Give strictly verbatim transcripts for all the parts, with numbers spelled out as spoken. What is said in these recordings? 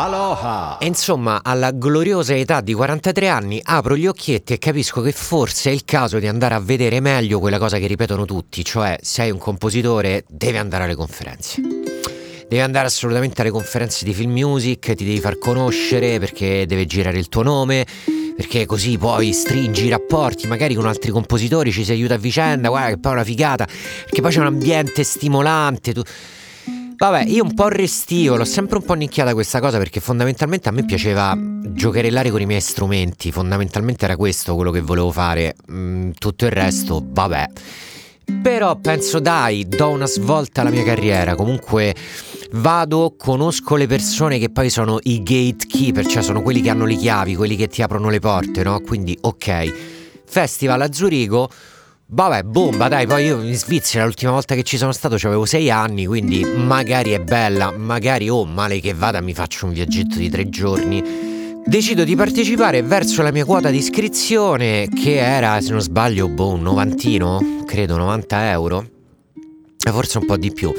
Aloha! E insomma, alla gloriosa età di quarantatré anni apro gli occhietti e capisco che forse è il caso di andare a vedere meglio quella cosa che ripetono tutti, cioè sei un compositore, devi andare alle conferenze. Devi andare assolutamente alle conferenze di Film Music, ti devi far conoscere perché deve girare il tuo nome, perché così poi stringi rapporti magari con altri compositori, ci si aiuta a vicenda, guarda che poi è una figata, perché poi c'è un ambiente stimolante. Tu... Vabbè, io un po' restio, l'ho sempre un po' nicchiata questa cosa perché fondamentalmente a me piaceva giocherellare con i miei strumenti, fondamentalmente era questo quello che volevo fare, mm, tutto il resto, vabbè. Però penso dai, do una svolta alla mia carriera, comunque... Vado, conosco le persone che poi sono i gatekeeper, cioè sono quelli che hanno le chiavi, quelli che ti aprono le porte, no? Quindi ok, festival a Zurigo, vabbè, bomba, dai, poi io in Svizzera l'ultima volta che ci sono stato avevo sei anni, quindi magari è bella, magari oh, male che vada mi faccio un viaggetto di tre giorni. Decido di partecipare verso la mia quota di iscrizione che era, se non sbaglio, boh, un novantino, credo novanta euro, forse un po' di più.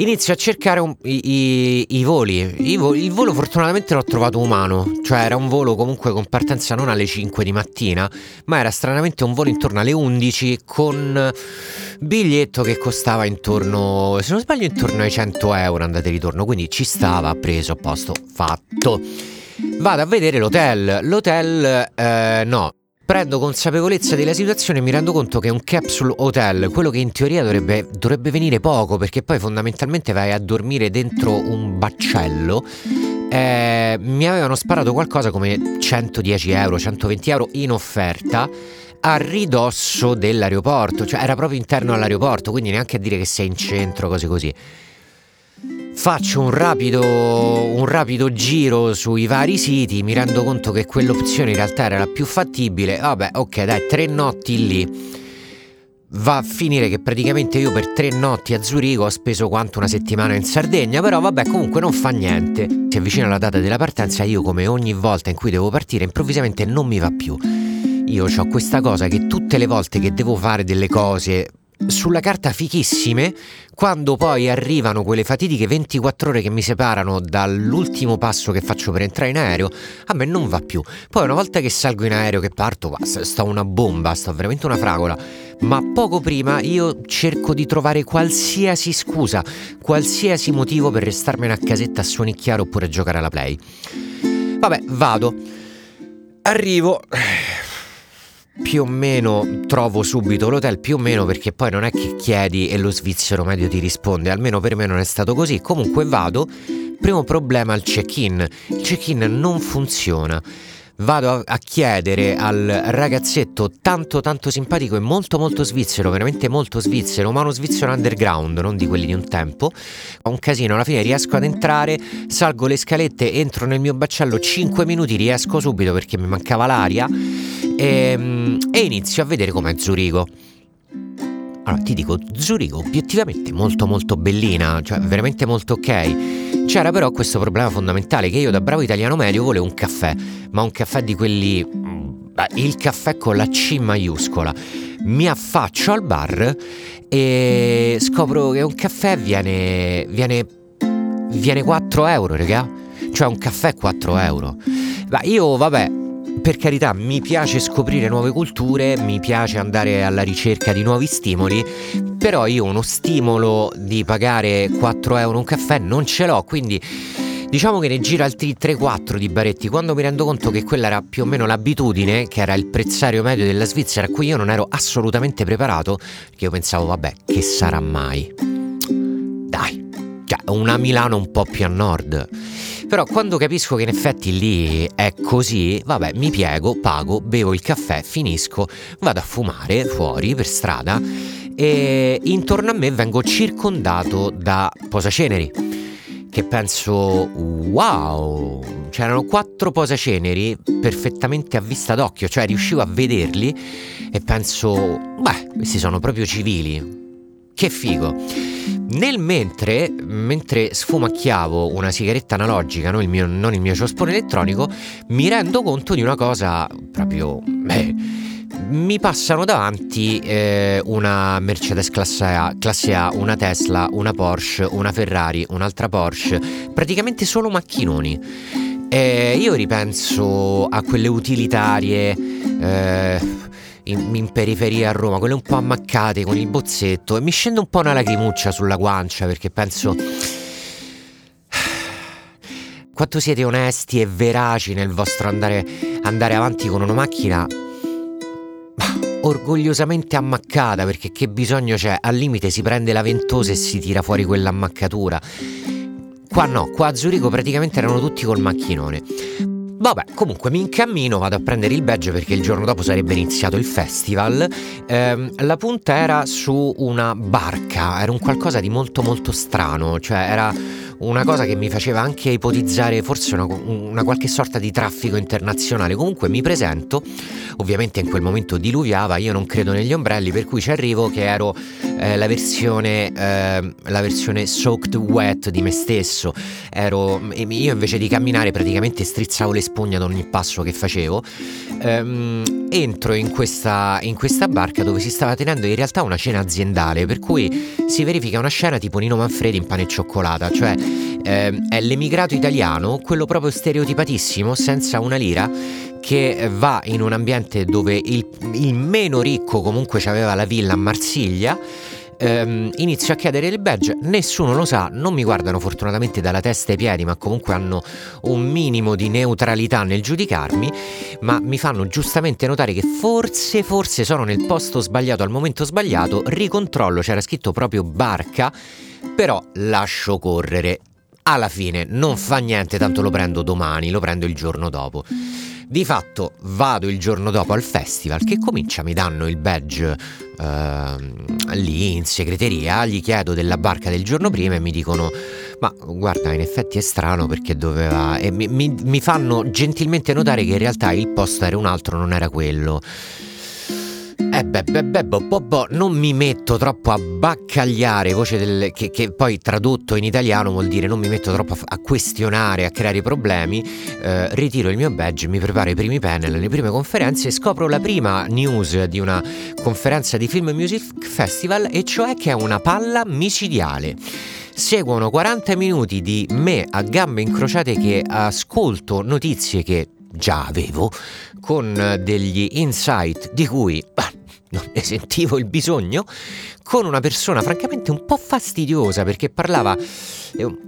Inizio a cercare un, i, i, i voli. I vo- il volo fortunatamente l'ho trovato umano, cioè era un volo comunque con partenza non alle cinque di mattina, ma era stranamente un volo intorno alle undici con biglietto che costava intorno, se non sbaglio, intorno ai cento euro andata e ritorno, quindi ci stava, preso, a posto, fatto. Vado a vedere l'hotel, l'hotel eh, no. Prendo consapevolezza della situazione e mi rendo conto che è un capsule hotel, quello che in teoria dovrebbe, dovrebbe venire poco, perché poi fondamentalmente vai a dormire dentro un baccello. Eh, mi avevano sparato qualcosa come centodieci euro, centoventi euro in offerta a ridosso dell'aeroporto, cioè era proprio interno all'aeroporto, quindi neanche a dire che sei in centro, cose così. Faccio un rapido, un rapido giro sui vari siti, mi rendo conto che quell'opzione in realtà era la più fattibile. Vabbè, ok, dai, tre notti lì. Va a finire che praticamente io per tre notti a Zurigo ho speso quanto una settimana in Sardegna, però vabbè, comunque non fa niente. Si avvicina la data della partenza, io come ogni volta in cui devo partire, improvvisamente non mi va più. Io ho questa cosa che tutte le volte che devo fare delle cose... sulla carta fichissime, quando poi arrivano quelle fatidiche ventiquattro ore che mi separano dall'ultimo passo che faccio per entrare in aereo, a me non va più. Poi una volta che salgo in aereo, che parto, sto una bomba, sto veramente una fragola. Ma poco prima io cerco di trovare qualsiasi scusa, qualsiasi motivo per restarmene a casetta a suonicchiare oppure a giocare alla play. Vabbè, vado, arrivo... più o meno trovo subito l'hotel, più o meno, perché poi non è che chiedi e lo svizzero medio ti risponde, almeno per me non è stato così. Comunque vado, primo problema al check-in, il check-in non funziona. Vado a chiedere al ragazzetto tanto tanto simpatico e molto molto svizzero, veramente molto svizzero, ma uno svizzero underground, non di quelli di un tempo. Ho un casino, alla fine riesco ad entrare, salgo le scalette, entro nel mio baccello, cinque minuti riesco subito perché mi mancava l'aria e, e inizio a vedere com'è Zurigo. Allora ti dico, Zurigo obiettivamente molto molto bellina, cioè veramente molto ok. C'era però questo problema fondamentale che io da bravo italiano medio volevo un caffè, ma un caffè di quelli, beh, il caffè con la C maiuscola. Mi affaccio al bar e scopro che un caffè viene, viene, viene quattro euro, raga, cioè un caffè quattro euro. Ma io vabbè, per carità, mi piace scoprire nuove culture, mi piace andare alla ricerca di nuovi stimoli, però io uno stimolo di pagare quattro euro un caffè non ce l'ho, quindi diciamo che ne gira altri tre quattro di baretti, quando mi rendo conto che quella era più o meno l'abitudine, che era il prezzario medio della Svizzera, a cui io non ero assolutamente preparato, perché io pensavo, vabbè, che sarà mai? Dai, cioè, una Milano un po' più a nord. Però quando capisco che in effetti lì è così, vabbè, mi piego, pago, bevo il caffè, finisco, vado a fumare fuori per strada e intorno a me vengo circondato da posaceneri, che penso, wow, c'erano quattro posaceneri perfettamente a vista d'occhio, cioè riuscivo a vederli e penso, beh, questi sono proprio civili, che figo. Nel mentre, mentre sfumacchiavo una sigaretta analogica, no, il mio, non il mio ciospone elettronico, mi rendo conto di una cosa proprio, beh, mi passano davanti eh, una Mercedes classe A, classe A, una Tesla, una Porsche, una Ferrari, un'altra Porsche, praticamente solo macchinoni. E io ripenso a quelle utilitarie eh, in, in periferia a Roma, quelle un po' ammaccate con il bozzetto, e mi scende un po' una lacrimuccia sulla guancia, perché penso quanto siete onesti e veraci nel vostro andare, andare avanti con una macchina orgogliosamente ammaccata, perché che bisogno c'è? Al limite si prende la ventosa e si tira fuori quell'ammaccatura. Qua no, qua a Zurigo praticamente erano tutti col macchinone. Vabbè, comunque mi incammino, vado a prendere il badge perché il giorno dopo sarebbe iniziato il festival. Eh, la punta era su una barca, era un qualcosa di molto molto strano, cioè era una cosa che mi faceva anche ipotizzare forse una, una qualche sorta di traffico internazionale. Comunque mi presento, ovviamente in quel momento diluviava, io non credo negli ombrelli, per cui ci arrivo che ero eh, la versione eh, la versione soaked wet di me stesso. Ero, io invece di camminare praticamente strizzavo le spugne ad ogni passo che facevo. Ehm, entro in questa, in questa barca dove si stava tenendo in realtà una cena aziendale, per cui si verifica una scena tipo Nino Manfredi in Pane e Cioccolata, cioè Eh, è l'emigrato italiano, quello proprio stereotipatissimo, senza una lira, che va in un ambiente dove il, il meno ricco comunque c'aveva la villa a Marsiglia. Ehm, inizio a chiedere il badge, nessuno lo sa, non mi guardano fortunatamente dalla testa ai piedi, ma comunque hanno un minimo di neutralità nel giudicarmi, ma mi fanno giustamente notare che forse, forse sono nel posto sbagliato al momento sbagliato. Ricontrollo, c'era scritto proprio barca, però lascio correre. Alla fine non fa niente, tanto lo prendo domani, lo prendo il giorno dopo. Di fatto vado il giorno dopo al festival che comincia, mi danno il badge eh, lì in segreteria, gli chiedo della barca del giorno prima e mi dicono ma guarda, in effetti è strano perché doveva... E mi, mi, mi fanno gentilmente notare che in realtà il posto era un altro, non era quello. Eh beh beh beh boh boh boh, non mi metto troppo a baccagliare, voce del, che, che poi tradotto in italiano vuol dire non mi metto troppo a, a questionare, a creare problemi. eh, Ritiro il mio badge, mi preparo i primi panel, le prime conferenze, e scopro la prima news di una conferenza di Film Music Festival, e cioè che è una palla micidiale. Seguono quaranta minuti di me a gambe incrociate che ascolto notizie che già avevo, con degli insight di cui bah, non ne sentivo il bisogno, con una persona francamente un po' fastidiosa perché parlava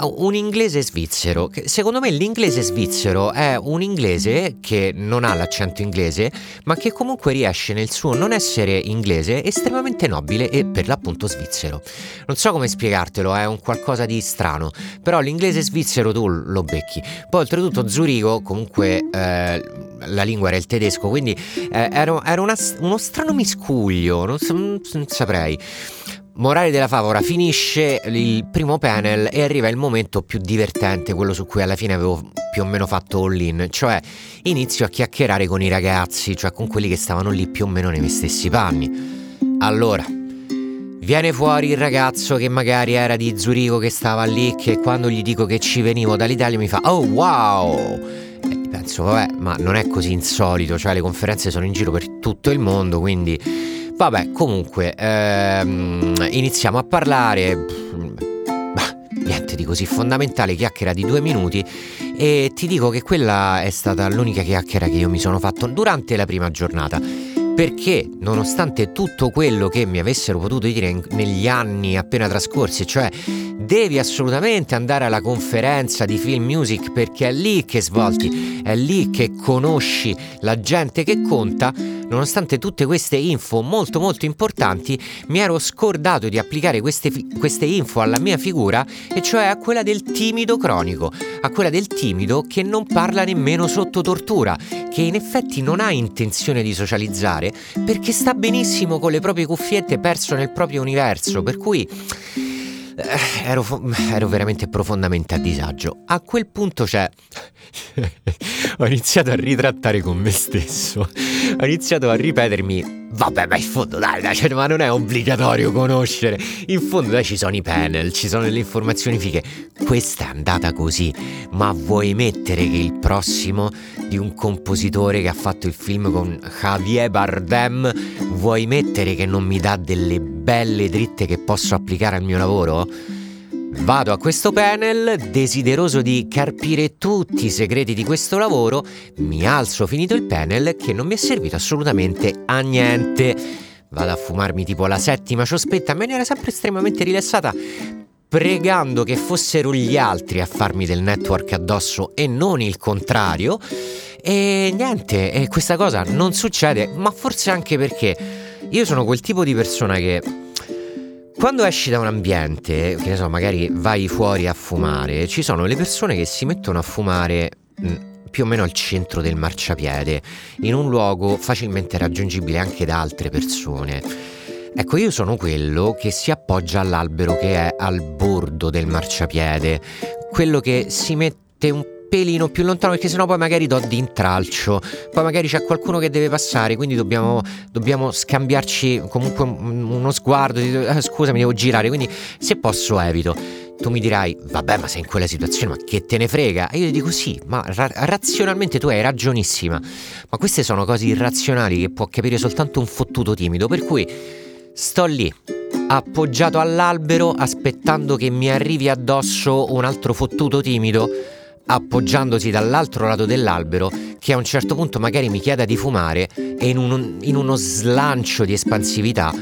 un inglese svizzero, che secondo me l'inglese svizzero è un inglese che non ha l'accento inglese, ma che comunque riesce nel suo non essere inglese estremamente nobile e per l'appunto svizzero. Non so come spiegartelo, è un qualcosa di strano, però l'inglese svizzero tu lo becchi. Poi oltretutto Zurigo comunque eh, la lingua era il tedesco, quindi eh, era, era una, uno strano miscuglio, non, non, non saprei. Morale della favola, finisce il primo panel e arriva il momento più divertente, quello su cui alla fine avevo più o meno fatto all in, cioè inizio a chiacchierare con i ragazzi, cioè con quelli che stavano lì più o meno nei miei stessi panni. Allora, viene fuori il ragazzo che magari era di Zurigo, che stava lì, che quando gli dico che ci venivo dall'Italia mi fa "Oh wow!" E penso vabbè, ma non è così insolito, cioè le conferenze sono in giro per tutto il mondo, quindi... Vabbè, comunque, ehm, iniziamo a parlare, bah, niente di così fondamentale, chiacchiera di due minuti, e ti dico che quella è stata l'unica chiacchiera che io mi sono fatto durante la prima giornata, perché nonostante tutto quello che mi avessero potuto dire in, negli anni appena trascorsi, cioè devi assolutamente andare alla conferenza di Film Music perché è lì che svolti, è lì che conosci la gente che conta, nonostante tutte queste info molto molto importanti, mi ero scordato di applicare queste, queste info alla mia figura, e cioè a quella del timido cronico, a quella del timido che non parla nemmeno sotto tortura, che in effetti non ha intenzione di socializzare perché sta benissimo con le proprie cuffiette, perso nel proprio universo, per cui eh, ero, ero veramente profondamente a disagio. A quel punto, cioè, ho iniziato a ritrattare con me stesso. ho iniziato a ripetermi: vabbè, ma in fondo dai, dai, cioè, ma non è obbligatorio conoscere. In fondo dai, ci sono i panel, ci sono delle informazioni fighe. Questa è andata così. Ma vuoi mettere che il prossimo di un compositore che ha fatto il film con Javier Bardem, vuoi mettere che non mi dà delle belle dritte che posso applicare al mio lavoro? Vado a questo panel desideroso di carpire tutti i segreti di questo lavoro, mi alzo finito il panel che non mi è servito assolutamente a niente. Vado a fumarmi tipo la settima ciospetta in maniera sempre estremamente rilassata, pregando che fossero gli altri a farmi del network addosso e non il contrario. E niente, e questa cosa non succede, ma forse anche perché io sono quel tipo di persona che quando esci da un ambiente, che ne so, magari vai fuori a fumare, ci sono le persone che si mettono a fumare mh, più o meno al centro del marciapiede, in un luogo facilmente raggiungibile anche da altre persone. Ecco, io sono quello che si appoggia all'albero che è al bordo del marciapiede, quello che si mette un pelino più lontano perché sennò poi magari do di intralcio, poi magari c'è qualcuno che deve passare, quindi dobbiamo, dobbiamo scambiarci comunque uno sguardo, scusami devo girare, quindi se posso evito. Tu mi dirai vabbè ma sei in quella situazione, ma che te ne frega, e io ti dico sì, ma ra- razionalmente tu hai ragionissima, ma queste sono cose irrazionali che può capire soltanto un fottuto timido, per cui sto lì appoggiato all'albero aspettando che mi arrivi addosso un altro fottuto timido appoggiandosi dall'altro lato dell'albero che a un certo punto magari mi chieda di fumare e in, un, in uno slancio di espansività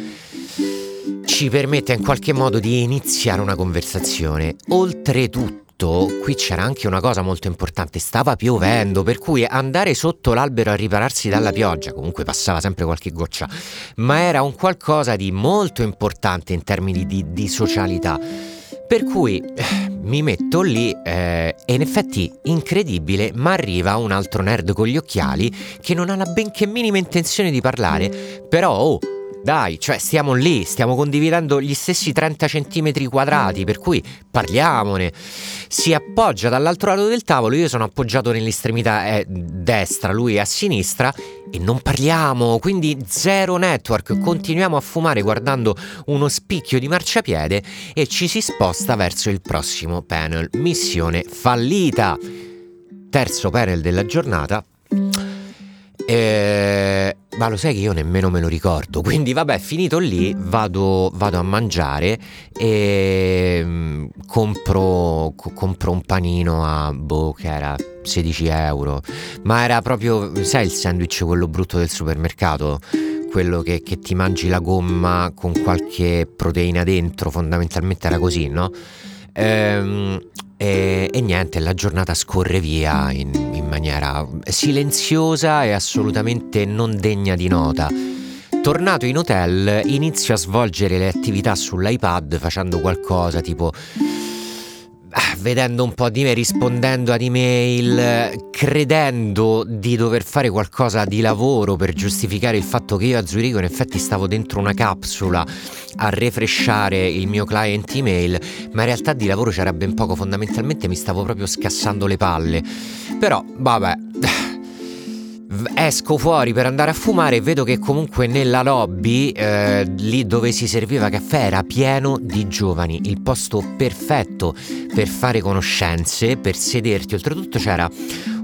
ci permette in qualche modo di iniziare una conversazione. Oltretutto qui c'era anche una cosa molto importante, stava piovendo, per cui andare sotto l'albero a ripararsi dalla pioggia, comunque passava sempre qualche goccia, ma era un qualcosa di molto importante in termini di, di socialità. Per cui mi metto lì eh, e in effetti incredibile, ma arriva un altro nerd con gli occhiali che non ha la benché minima intenzione di parlare, però oh, dai, cioè stiamo lì, stiamo condividendo gli stessi trenta centimetri quadrati, per cui parliamone. Si appoggia dall'altro lato del tavolo, io sono appoggiato nell'estremità eh, destra, lui è a sinistra e non parliamo, quindi zero network, continuiamo a fumare guardando uno spicchio di marciapiede e ci si sposta verso il prossimo panel. Missione fallita. Terzo panel della giornata. Eh, ma lo sai che io nemmeno me lo ricordo, quindi vabbè, finito lì vado, vado a mangiare e mm, compro, co- compro un panino a boh che era sedici euro, ma era proprio, sai il sandwich quello brutto del supermercato, quello che, che ti mangi la gomma con qualche proteina dentro, fondamentalmente era così, no? Ehm, E, e niente, la giornata scorre via in, in maniera silenziosa e assolutamente non degna di nota. Tornato in hotel, inizio a svolgere le attività sull'iPad facendo qualcosa tipo vedendo un po' di me, rispondendo ad email, credendo di dover fare qualcosa di lavoro per giustificare il fatto che io a Zurigo in effetti stavo dentro una capsula a refreshare il mio client email, ma in realtà di lavoro c'era ben poco, fondamentalmente mi stavo proprio scassando le palle. Però vabbè, esco fuori per andare a fumare e vedo che comunque nella lobby eh, lì dove si serviva caffè era pieno di giovani, il posto perfetto per fare conoscenze, per sederti. Oltretutto c'era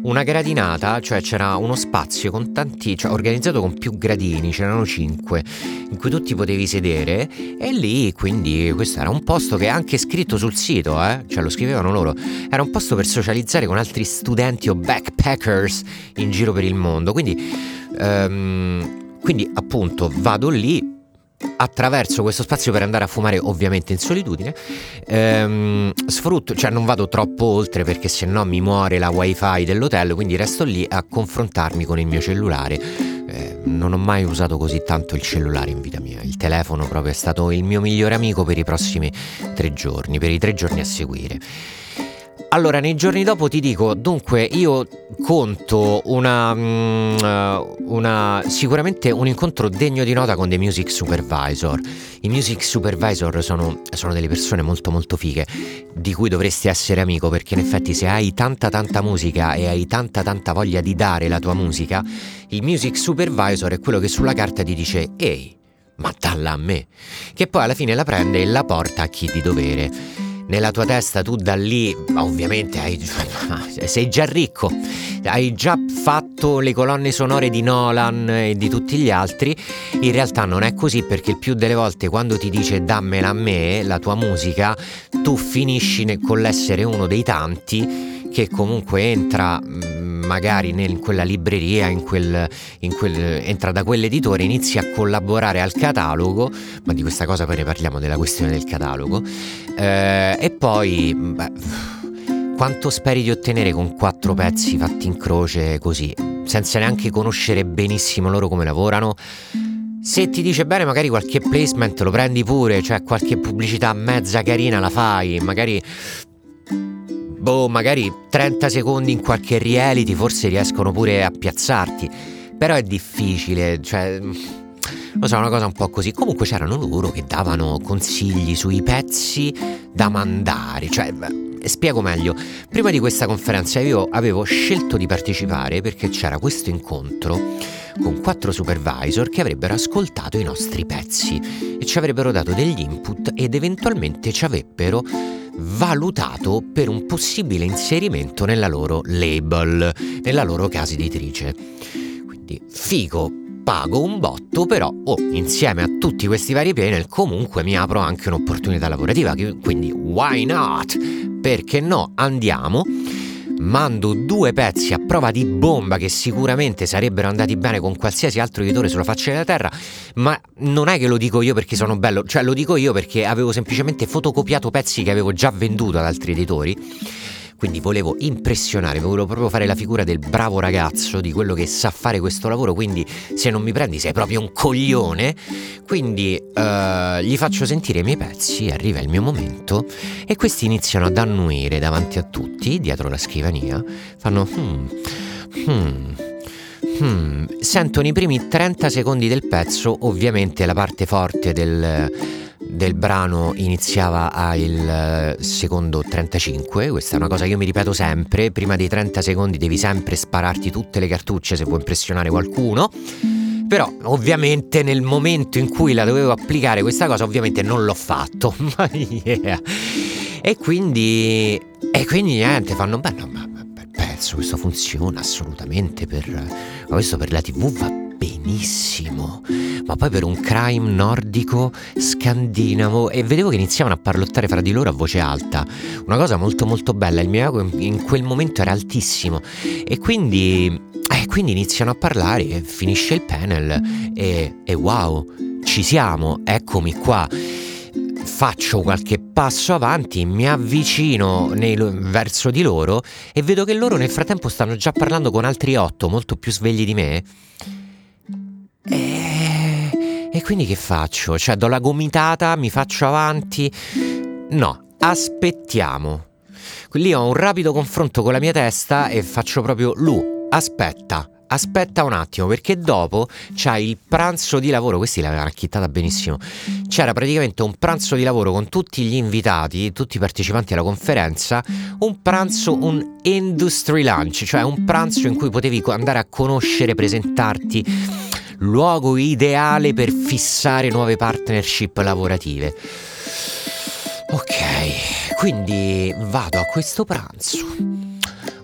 una gradinata, cioè c'era uno spazio con tanti, cioè organizzato con più gradini, c'erano cinque, in cui tu ti potevi sedere, e lì quindi questo era un posto che è anche scritto sul sito, eh? Cioè lo scrivevano loro, era un posto per socializzare con altri studenti o backpackers in giro per il mondo, quindi, um, quindi appunto vado lì, attraverso questo spazio per andare a fumare ovviamente in solitudine, ehm, sfrutto, cioè non vado troppo oltre perché sennò mi muore la wifi dell'hotel, quindi resto lì a confrontarmi con il mio cellulare. Eh, non ho mai usato così tanto il cellulare in vita mia, il telefono proprio è stato il mio migliore amico per i prossimi tre giorni, per i tre giorni a seguire. Allora, nei giorni dopo ti dico, dunque io conto una, una sicuramente un incontro degno di nota con dei music supervisor. I music supervisor sono, sono delle persone molto molto fighe, di cui dovresti essere amico, perché in effetti se hai tanta tanta musica e hai tanta tanta voglia di dare la tua musica, il music supervisor è quello che sulla carta ti dice ehi, ma dalla a me, che poi alla fine la prende e la porta a chi di dovere. Nella tua testa tu da lì ovviamente hai, sei già ricco, hai già fatto le colonne sonore di Nolan e di tutti gli altri. In realtà non è così, perché il più delle volte quando ti dice dammela a me la tua musica, tu finisci nel, con l'essere uno dei tanti che comunque entra magari nel, in quella libreria, in quel, in quel, entra da quell'editore, inizia a collaborare al catalogo, ma di questa cosa poi ne parliamo, della questione del catalogo, eh, e poi beh, quanto speri di ottenere con quattro pezzi fatti in croce così, senza neanche conoscere benissimo loro come lavorano? Se ti dice bene magari qualche placement lo prendi pure, cioè qualche pubblicità mezza carina la fai, magari... boh, magari trenta secondi in qualche reality forse riescono pure a piazzarti, però è difficile, cioè lo so, è una cosa un po' così. Comunque c'erano loro che davano consigli sui pezzi da mandare, cioè spiego meglio, prima di questa conferenza io avevo scelto di partecipare perché c'era questo incontro con quattro supervisor che avrebbero ascoltato i nostri pezzi e ci avrebbero dato degli input ed eventualmente ci avrebbero valutato per un possibile inserimento nella loro label, nella loro casa editrice. Quindi figo, pago un botto, però oh, insieme a tutti questi vari panel comunque mi apro anche un'opportunità lavorativa, quindi why not? Perché no? Andiamo. Mando due pezzi a prova di bomba che sicuramente sarebbero andati bene con qualsiasi altro editore sulla faccia della terra, ma non è che lo dico io perché sono bello, cioè lo dico io perché avevo semplicemente fotocopiato pezzi che avevo già venduto ad altri editori, quindi volevo impressionare, volevo proprio fare la figura del bravo ragazzo, di quello che sa fare questo lavoro, quindi se non mi prendi sei proprio un coglione. Quindi uh, gli faccio sentire i miei pezzi, arriva il mio momento e questi iniziano ad annuire davanti a tutti, dietro la scrivania, fanno hmm, hmm, hmm. Sentono i primi trenta secondi del pezzo, ovviamente la parte forte del... del brano iniziava al secondo trentacinque. Questa è una cosa che io mi ripeto sempre: prima dei trenta secondi devi sempre spararti tutte le cartucce se vuoi impressionare qualcuno. Però ovviamente nel momento in cui la dovevo applicare questa cosa ovviamente non l'ho fatto. Ma yeah. E quindi E quindi niente, fanno beh, no, ma bel pezzo, questo funziona assolutamente, per ma questo per la tivù va benissimo, ma poi per un crime nordico scandinavo. E vedevo che iniziavano a parlottare fra di loro a voce alta, una cosa molto molto bella, il mio ego in quel momento era altissimo e quindi eh, quindi iniziano a parlare e finisce il panel e, e wow, ci siamo, eccomi qua. Faccio qualche passo avanti, mi avvicino nei, verso di loro e vedo che loro nel frattempo stanno già parlando con altri otto molto più svegli di me. E... e quindi che faccio? Cioè do la gomitata, mi faccio avanti? No, aspettiamo. Lì ho un rapido confronto con la mia testa e faccio proprio Lu, aspetta, aspetta un attimo, perché dopo c'è il pranzo di lavoro. Questi l'avevano acchittata benissimo. C'era praticamente un pranzo di lavoro con tutti gli invitati, tutti i partecipanti alla conferenza, un pranzo, un industry lunch, cioè un pranzo in cui potevi andare a conoscere, presentarti, luogo ideale per fissare nuove partnership lavorative. Ok, quindi vado a questo pranzo.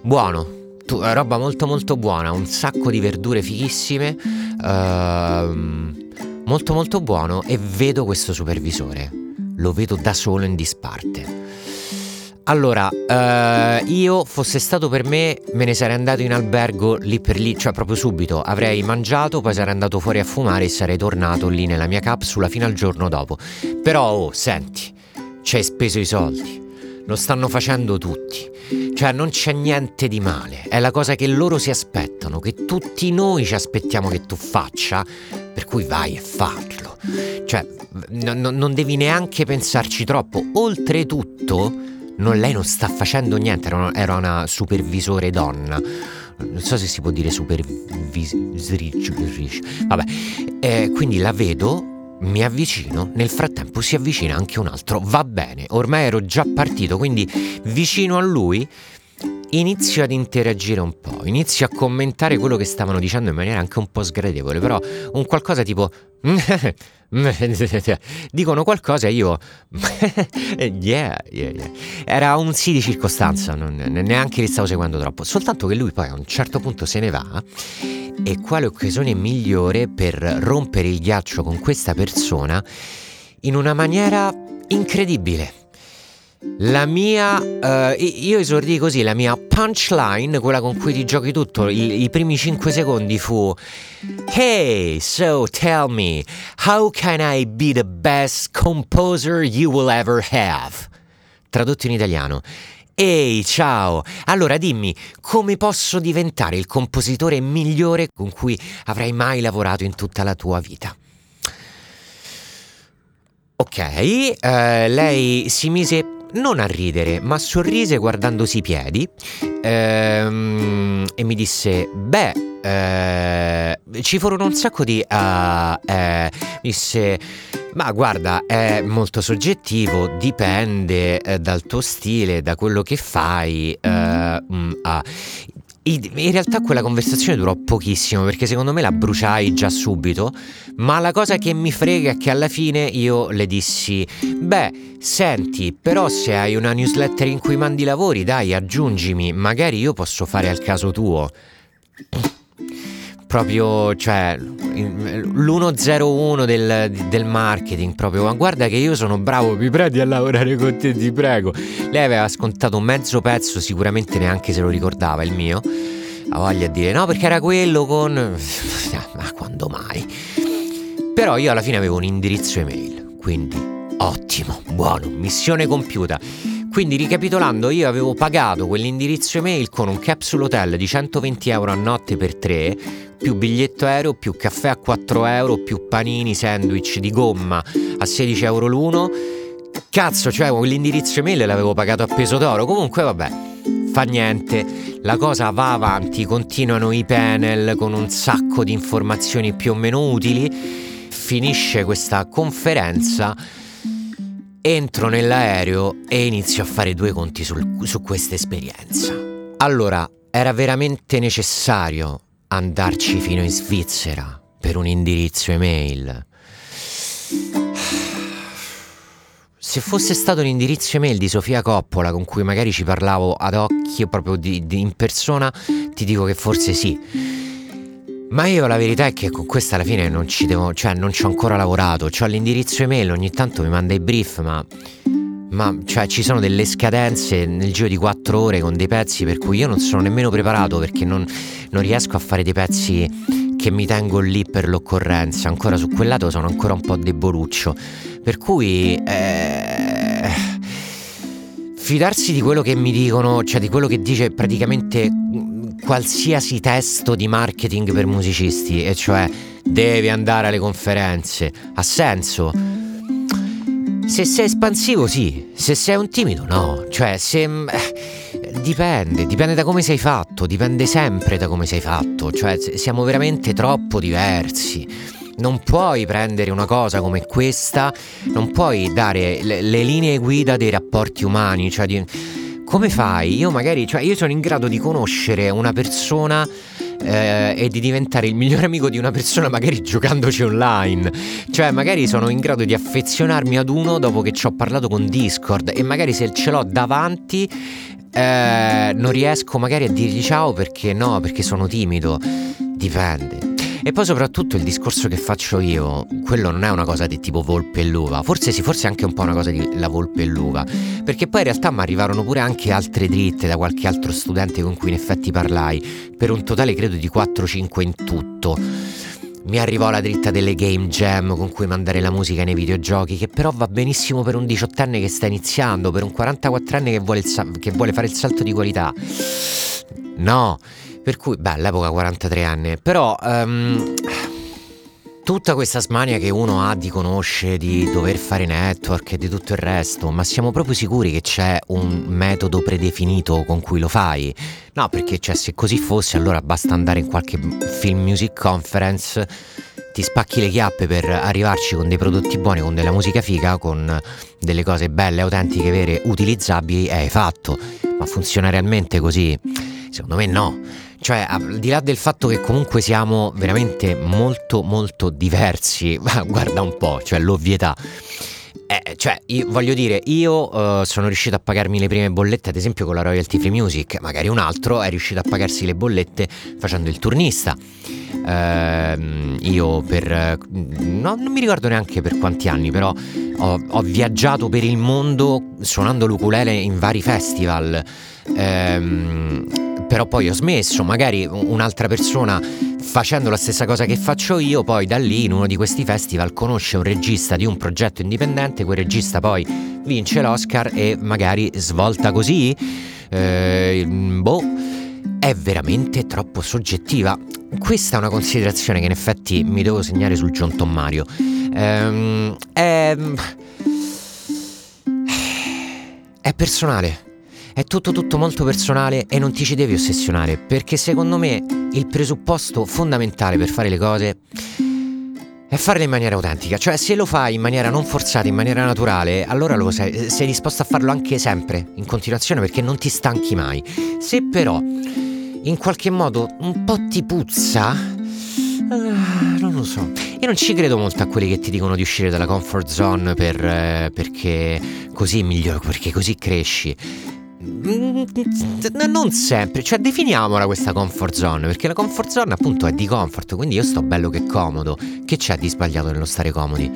Buono, tu, roba molto molto buona, un sacco di verdure fighissime, uh, molto molto buono. E vedo questo supervisore, lo vedo da solo in disparte. Allora, eh, io fosse stato per me, me ne sarei andato in albergo lì per lì, cioè proprio subito. Avrei mangiato, poi sarei andato fuori a fumare e sarei tornato lì nella mia capsula fino al giorno dopo. Però, oh, senti, ci hai speso i soldi, lo stanno facendo tutti, cioè non c'è niente di male. È la cosa che loro si aspettano, che tutti noi ci aspettiamo che tu faccia, per cui vai e fallo. Cioè, no, no, non devi neanche pensarci troppo. Oltretutto... non, lei non sta facendo niente, era una, era una supervisore donna, non so se si può dire supervisore, vabbè, eh, quindi la vedo, mi avvicino, nel frattempo si avvicina anche un altro, va bene, ormai ero già partito, quindi vicino a lui inizio ad interagire un po', inizio a commentare quello che stavano dicendo in maniera anche un po' sgradevole, però un qualcosa tipo dicono qualcosa e io yeah, yeah, yeah. Era un sì di circostanza, non, neanche li stavo seguendo troppo, soltanto che lui poi a un certo punto se ne va. E quale occasione migliore per rompere il ghiaccio con questa persona in una maniera incredibile. La mia, uh, io esordii così, la mia punchline, quella con cui ti giochi tutto, i, i primi cinque secondi fu: "Hey, so tell me, how can I be the best composer you will ever have?" Tradotto in italiano: "Ehi, ciao, allora dimmi, come posso diventare il compositore migliore con cui avrai mai lavorato in tutta la tua vita?" Ok, eh, lei si mise non a ridere, ma sorrise guardandosi i piedi, ehm, e mi disse: "Beh, eh", ci furono un sacco di uh, eh, disse: "Ma guarda, è molto soggettivo, dipende eh, dal tuo stile, da quello che fai." Eh, mm, ah. In realtà quella conversazione durò pochissimo, perché secondo me la bruciai già subito, ma la cosa che mi frega è che alla fine io le dissi: "Beh, senti, però se hai una newsletter in cui mandi lavori, dai, aggiungimi, magari io posso fare al caso tuo." Proprio, cioè, l'uno zero uno del, del marketing, proprio: "Ma guarda che io sono bravo, mi prendi a lavorare con te, ti prego." Lei aveva scontato mezzo pezzo, sicuramente neanche se lo ricordava il mio. Ha voglia di dire: "No, perché era quello con..." Ma quando mai? Però io alla fine avevo un indirizzo email, quindi ottimo, buono, missione compiuta. Quindi, ricapitolando, io avevo pagato quell'indirizzo email con un capsule hotel di centoventi euro a notte per tre, più biglietto aereo, più caffè a quattro euro, più panini, sandwich di gomma a sedici euro l'uno. Cazzo, cioè quell'indirizzo email l'avevo pagato a peso d'oro. Comunque vabbè, fa niente, la cosa va avanti, continuano i panel con un sacco di informazioni più o meno utili. Finisce questa conferenza, entro nell'aereo e inizio a fare due conti sul, su questa esperienza. Allora, era veramente necessario andarci fino in Svizzera per un indirizzo email? Se fosse stato un indirizzo email di Sofia Coppola, con cui magari ci parlavo ad occhio, proprio di, di, in persona, ti dico che forse sì. Ma io la verità è che con questa alla fine non ci devo, cioè non ci ho ancora lavorato, c'ho l'indirizzo email, ogni tanto mi manda i brief, ma, ma cioè ci sono delle scadenze nel giro di quattro ore con dei pezzi per cui io non sono nemmeno preparato, perché non, non riesco a fare dei pezzi che mi tengo lì per l'occorrenza, ancora su quel lato sono ancora un po' deboluccio, per cui... Eh... Fidarsi di quello che mi dicono, cioè di quello che dice praticamente qualsiasi testo di marketing per musicisti, e cioè devi andare alle conferenze, ha senso? Se sei espansivo sì, se sei un timido no, cioè se... dipende, dipende da come sei fatto, dipende sempre da come sei fatto, cioè siamo veramente troppo diversi. Non puoi prendere una cosa come questa, non puoi dare le, le linee guida dei rapporti umani, cioè di, come fai? Io magari, cioè io sono in grado di conoscere una persona eh, e di diventare il migliore amico di una persona magari giocandoci online, cioè magari sono in grado di affezionarmi ad uno dopo che ci ho parlato con Discord, e magari se ce l'ho davanti eh, non riesco magari a dirgli ciao perché no, perché sono timido, dipende. E poi soprattutto il discorso che faccio io, quello non è una cosa di tipo volpe e l'uva, forse sì, forse anche un po' una cosa di la volpe e l'uva, perché poi in realtà mi arrivarono pure anche altre dritte da qualche altro studente con cui in effetti parlai, per un totale credo di quattro cinque in tutto. Mi arrivò la dritta delle game jam con cui mandare la musica nei videogiochi, che però va benissimo per un diciottenne che sta iniziando, per un quarantaquattrenne che vuole, il sal- che vuole fare il salto di qualità, no? Per cui, beh, all'epoca quarantatré anni, però um, tutta questa smania che uno ha di conoscere, di dover fare network e di tutto il resto, ma siamo proprio sicuri che c'è un metodo predefinito con cui lo fai? No, perché cioè, se così fosse, allora basta andare in qualche film music conference, ti spacchi le chiappe per arrivarci con dei prodotti buoni, con della musica figa, con delle cose belle, autentiche, vere, utilizzabili, e hai fatto. Ma funziona realmente così? Secondo me no. Cioè, al di là del fatto che comunque siamo veramente molto molto diversi, ma guarda un po', cioè l'ovvietà. Eh, cioè, io, voglio dire, io eh, sono riuscito a pagarmi le prime bollette, ad esempio con la Royalty Free Music. Magari un altro è riuscito a pagarsi le bollette facendo il turnista. Eh, io per... No, non mi ricordo neanche per quanti anni, però ho, ho viaggiato per il mondo suonando l'ukulele in vari festival. Eh, Però poi ho smesso, magari un'altra persona facendo la stessa cosa che faccio io, poi da lì in uno di questi festival conosce un regista di un progetto indipendente, quel regista poi vince l'Oscar e magari svolta così, eh, boh, è veramente troppo soggettiva. Questa è una considerazione che in effetti mi devo segnare sul Jontom Mario. Ehm, è, è personale. È tutto tutto molto personale e non ti ci devi ossessionare, perché secondo me il presupposto fondamentale per fare le cose è farle in maniera autentica. Cioè, se lo fai in maniera non forzata, in maniera naturale, allora lo sei, sei disposto a farlo anche sempre, in continuazione, perché non ti stanchi mai. Se però in qualche modo un po' ti puzza, uh, non lo so. Io non ci credo molto a quelli che ti dicono di uscire dalla comfort zone per, eh, perché così migliori, perché così cresci. Non sempre, cioè definiamola questa comfort zone, perché la comfort zone appunto è di comfort, quindi io sto bello che comodo, che c'è di sbagliato nello stare comodi?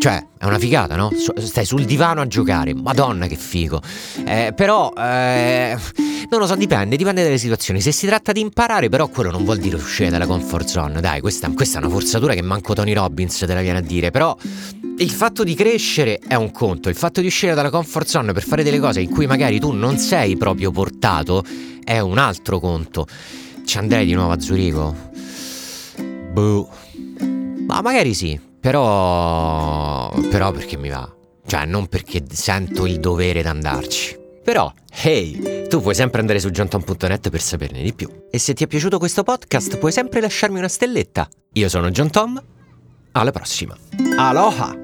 Cioè è una figata, no? Stai sul divano a giocare, madonna che figo, eh, però eh, non lo so, dipende, dipende dalle situazioni. Se si tratta di imparare, però quello non vuol dire uscire dalla comfort zone, dai, questa, questa è una forzatura che manco Tony Robbins te la viene a dire, però... Il fatto di crescere è un conto, il fatto di uscire dalla comfort zone per fare delle cose in cui magari tu non sei proprio portato è un altro conto. Ci andrei di nuovo a Zurigo? Boh. Ma magari sì, però... Però perché mi va. Cioè, non perché sento il dovere di andarci. Però, hey, tu puoi sempre andare su jontom punto net per saperne di più. E se ti è piaciuto questo podcast puoi sempre lasciarmi una stelletta. Io sono Jontom, alla prossima. Aloha!